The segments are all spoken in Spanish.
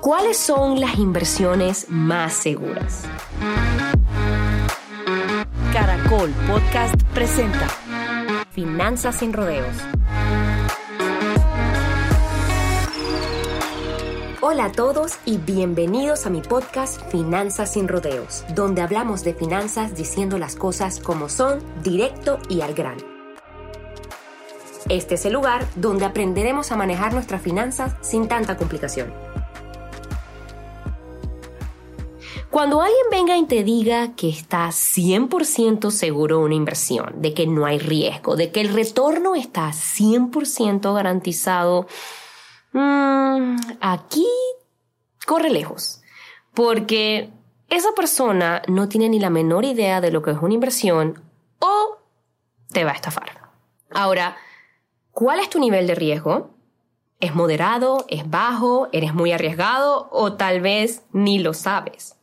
¿Cuáles son las inversiones más seguras? Caracol Podcast presenta Finanzas sin Rodeos. Hola a todos y bienvenidos a mi podcast Finanzas sin Rodeos, donde hablamos de finanzas diciendo las cosas como son, directo y al grano. Este es el lugar donde aprenderemos a manejar nuestras finanzas sin tanta complicación. Cuando alguien venga y te diga que está 100% seguro de una inversión, de que no hay riesgo, de que el retorno está 100% garantizado, aquí corre lejos, porque esa persona no tiene ni la menor idea de lo que es una inversión o te va a estafar. Ahora, ¿cuál es tu nivel de riesgo? ¿Es moderado? ¿Es bajo? ¿Eres muy arriesgado? ¿O tal vez ni lo sabes?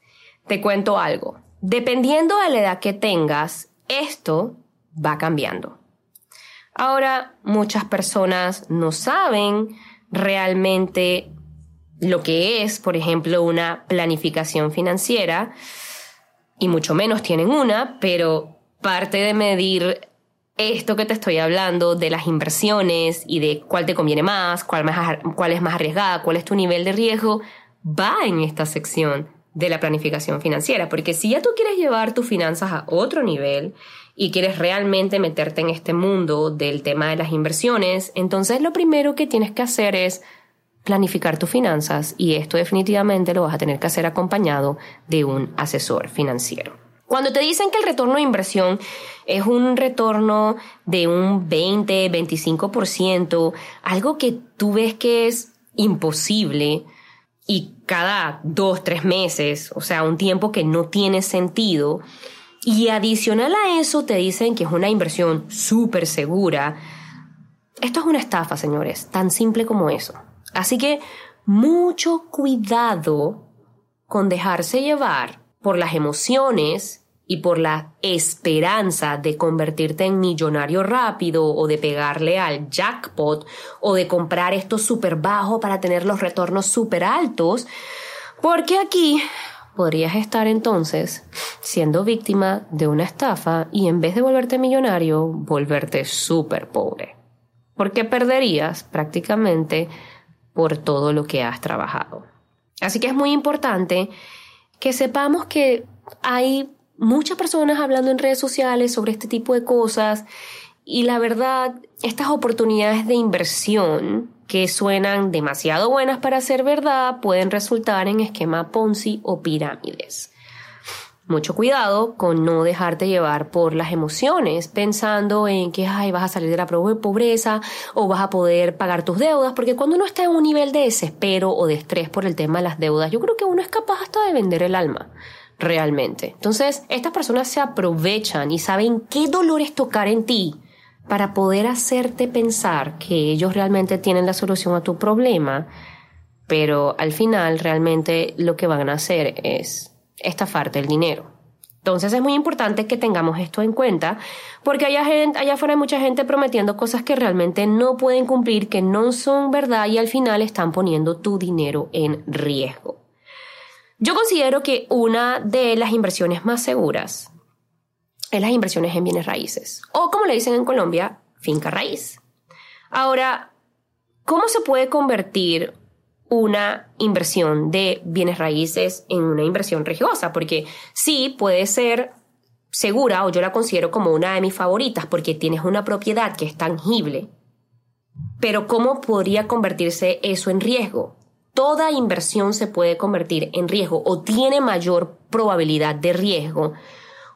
Te cuento algo. Dependiendo de la edad que tengas, esto va cambiando. Ahora, muchas personas no saben realmente lo que es, por ejemplo, una planificación financiera, y mucho menos tienen una, pero parte de medir esto que te estoy hablando de las inversiones y de cuál te conviene más, cuál es más arriesgada, cuál es tu nivel de riesgo, va en esta sección de la planificación financiera, porque si ya tú quieres llevar tus finanzas a otro nivel y quieres realmente meterte en este mundo del tema de las inversiones, entonces lo primero que tienes que hacer es planificar tus finanzas, y esto definitivamente lo vas a tener que hacer acompañado de un asesor financiero. Cuando te dicen que el retorno de inversión es un retorno de un 20, 25%, algo que tú ves que es imposible, y cada 2, 3 meses, o sea, un tiempo que no tiene sentido, y adicional a eso te dicen que es una inversión súper segura. Esto es una estafa, señores, tan simple como eso. Así que mucho cuidado con dejarse llevar por las emociones y por la esperanza de convertirte en millonario rápido, o de pegarle al jackpot, o de comprar esto súper bajo para tener los retornos súper altos, porque aquí podrías estar entonces siendo víctima de una estafa y, en vez de volverte millonario, volverte súper pobre, porque perderías prácticamente por todo lo que has trabajado. Así que es muy importante que sepamos que hay muchas personas hablando en redes sociales sobre este tipo de cosas, y la verdad, estas oportunidades de inversión que suenan demasiado buenas para ser verdad pueden resultar en esquema Ponzi o pirámides. Mucho cuidado con no dejarte llevar por las emociones, pensando en que vas a salir de la pobreza o vas a poder pagar tus deudas, porque cuando uno está en un nivel de desespero o de estrés por el tema de las deudas, yo creo que uno es capaz hasta de vender el alma. Realmente. Entonces, estas personas se aprovechan y saben qué dolores tocar en ti para poder hacerte pensar que ellos realmente tienen la solución a tu problema, pero al final realmente lo que van a hacer es estafarte el dinero. Entonces es muy importante que tengamos esto en cuenta, porque allá afuera hay mucha gente prometiendo cosas que realmente no pueden cumplir, que no son verdad, y al final están poniendo tu dinero en riesgo. Yo considero que una de las inversiones más seguras es las inversiones en bienes raíces, o como le dicen en Colombia, finca raíz. Ahora, ¿cómo se puede convertir una inversión de bienes raíces en una inversión riesgosa? Porque sí, puede ser segura, o yo la considero como una de mis favoritas, porque tienes una propiedad que es tangible. Pero ¿cómo podría convertirse eso en riesgo? Toda inversión se puede convertir en riesgo, o tiene mayor probabilidad de riesgo,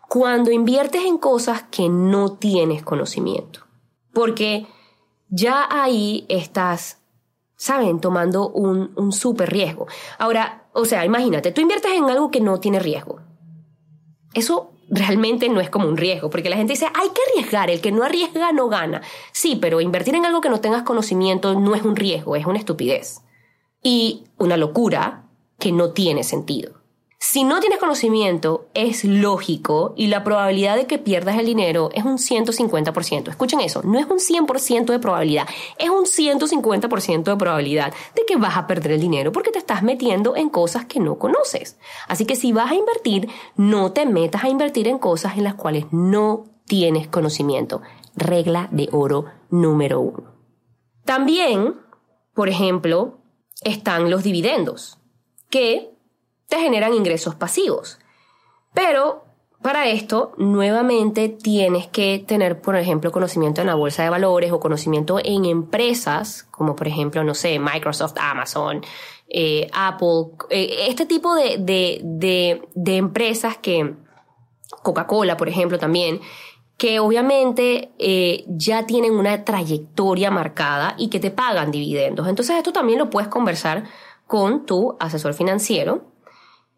cuando inviertes en cosas que no tienes conocimiento. Porque ya ahí estás, ¿saben?, tomando un súper riesgo. Ahora, o sea, imagínate, tú inviertes en algo que no tiene riesgo. Eso realmente no es como un riesgo, porque la gente dice, hay que arriesgar, el que no arriesga no gana. Sí, pero invertir en algo que no tengas conocimiento no es un riesgo, es una estupidez. Y una locura que no tiene sentido. Si no tienes conocimiento, es lógico y la probabilidad de que pierdas el dinero es un 150%. Escuchen eso, no es un 100% de probabilidad, es un 150% de probabilidad de que vas a perder el dinero porque te estás metiendo en cosas que no conoces. Así que si vas a invertir, no te metas a invertir en cosas en las cuales no tienes conocimiento. Regla de oro número 1. También, por ejemplo, están los dividendos, que te generan ingresos pasivos. Pero para esto, nuevamente, tienes que tener, por ejemplo, conocimiento en la bolsa de valores o conocimiento en empresas, como por ejemplo, no sé, Microsoft, Amazon, Apple, este tipo de empresas que, Coca-Cola, por ejemplo, también, que obviamente ya tienen una trayectoria marcada y que te pagan dividendos. Entonces, esto también lo puedes conversar con tu asesor financiero.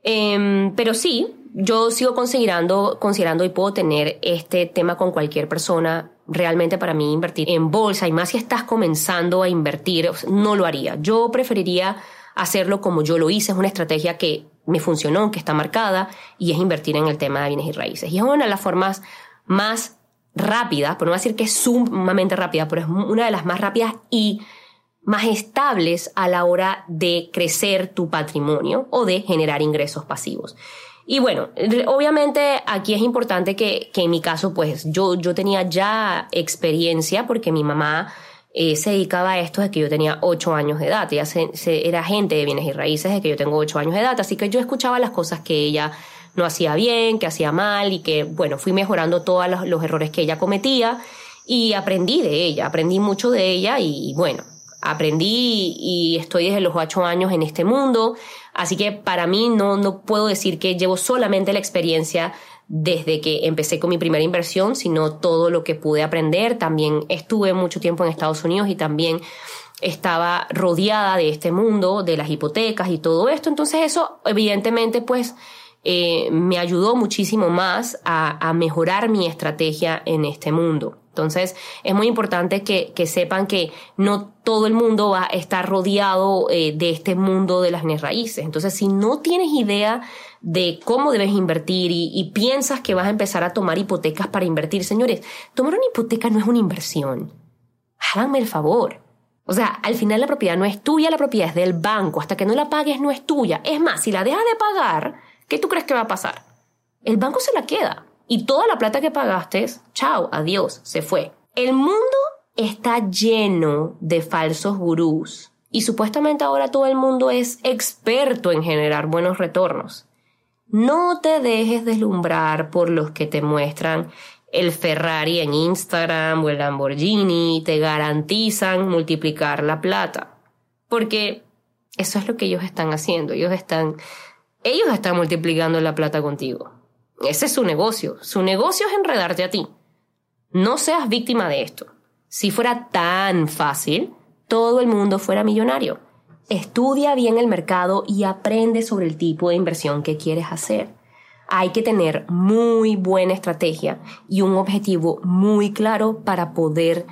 Pero sí, yo sigo considerando y puedo tener este tema con cualquier persona. Realmente para mí invertir en bolsa, y más si estás comenzando a invertir, no lo haría. Yo preferiría hacerlo como yo lo hice. Es una estrategia que me funcionó, que está marcada, y es invertir en el tema de bienes y raíces. Y es una de las formas más rápidas, por no decir que es sumamente rápida, pero es una de las más rápidas y más estables a la hora de crecer tu patrimonio o de generar ingresos pasivos. Y bueno, obviamente aquí es importante que en mi caso, pues yo tenía ya experiencia porque mi mamá se dedicaba a esto desde que yo tenía 8 años de edad. Ella era agente de bienes y raíces desde que yo tengo 8 años de edad, así que yo escuchaba las cosas que ella no hacía bien, que hacía mal, y que, bueno, fui mejorando todos los errores que ella cometía y aprendí mucho de ella y bueno, aprendí y estoy desde los 8 años en este mundo, así que para mí no puedo decir que llevo solamente la experiencia desde que empecé con mi primera inversión, sino todo lo que pude aprender. También estuve mucho tiempo en Estados Unidos y también estaba rodeada de este mundo, de las hipotecas y todo esto, entonces eso evidentemente pues me ayudó muchísimo más a mejorar mi estrategia en este mundo. Entonces, es muy importante que sepan que no todo el mundo va a estar rodeado de este mundo de las bienes raíces. Entonces, si no tienes idea de cómo debes invertir y piensas que vas a empezar a tomar hipotecas para invertir, señores, tomar una hipoteca no es una inversión. Háganme el favor. O sea, al final la propiedad no es tuya, la propiedad es del banco. Hasta que no la pagues no es tuya. Es más, si la dejas de pagar, ¿qué tú crees que va a pasar? El banco se la queda. Y toda la plata que pagaste, chao, adiós, se fue. El mundo está lleno de falsos gurús. Y supuestamente ahora todo el mundo es experto en generar buenos retornos. No te dejes deslumbrar por los que te muestran el Ferrari en Instagram o el Lamborghini y te garantizan multiplicar la plata. Porque eso es lo que ellos están haciendo. Ellos están multiplicando la plata contigo. Ese es su negocio. Su negocio es enredarte a ti. No seas víctima de esto. Si fuera tan fácil, todo el mundo fuera millonario. Estudia bien el mercado y aprende sobre el tipo de inversión que quieres hacer. Hay que tener muy buena estrategia y un objetivo muy claro para poder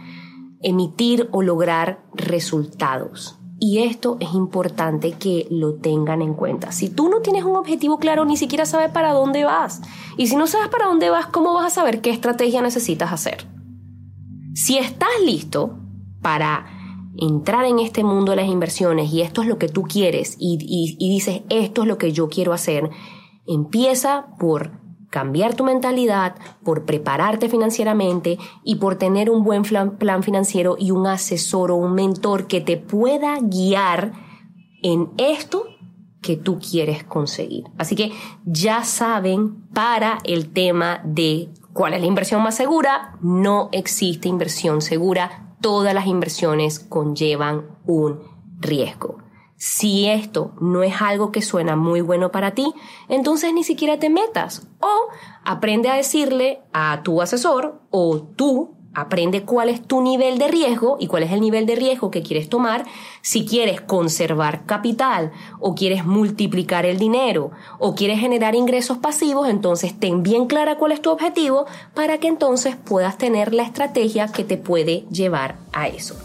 emitir o lograr resultados. Y esto es importante que lo tengan en cuenta. Si tú no tienes un objetivo claro, ni siquiera sabes para dónde vas. Y si no sabes para dónde vas, ¿cómo vas a saber qué estrategia necesitas hacer? Si estás listo para entrar en este mundo de las inversiones y esto es lo que tú quieres y dices, esto es lo que yo quiero hacer, empieza por cambiar tu mentalidad, por prepararte financieramente y por tener un buen plan financiero y un asesor o un mentor que te pueda guiar en esto que tú quieres conseguir. Así que ya saben, para el tema de cuál es la inversión más segura, no existe inversión segura. Todas las inversiones conllevan un riesgo. Si esto no es algo que suena muy bueno para ti, entonces ni siquiera te metas. O aprende a decirle a tu asesor, o tú aprende cuál es tu nivel de riesgo y cuál es el nivel de riesgo que quieres tomar. Si quieres conservar capital, o quieres multiplicar el dinero, o quieres generar ingresos pasivos, entonces ten bien clara cuál es tu objetivo para que entonces puedas tener la estrategia que te puede llevar a eso.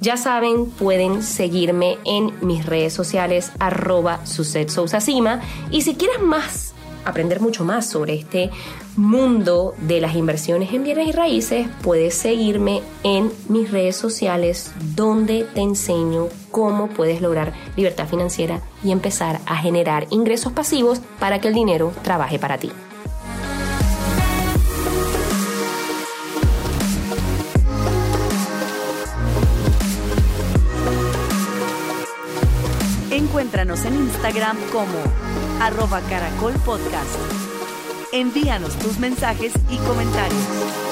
Ya saben, pueden seguirme en mis redes sociales @susethsousacima. Y si quieres más, aprender mucho más sobre este mundo de las inversiones en bienes y raíces, puedes seguirme en mis redes sociales, donde te enseño cómo puedes lograr libertad financiera y empezar a generar ingresos pasivos para que el dinero trabaje para ti. Encuéntranos en Instagram como @Caracol Podcast. Envíanos tus mensajes y comentarios.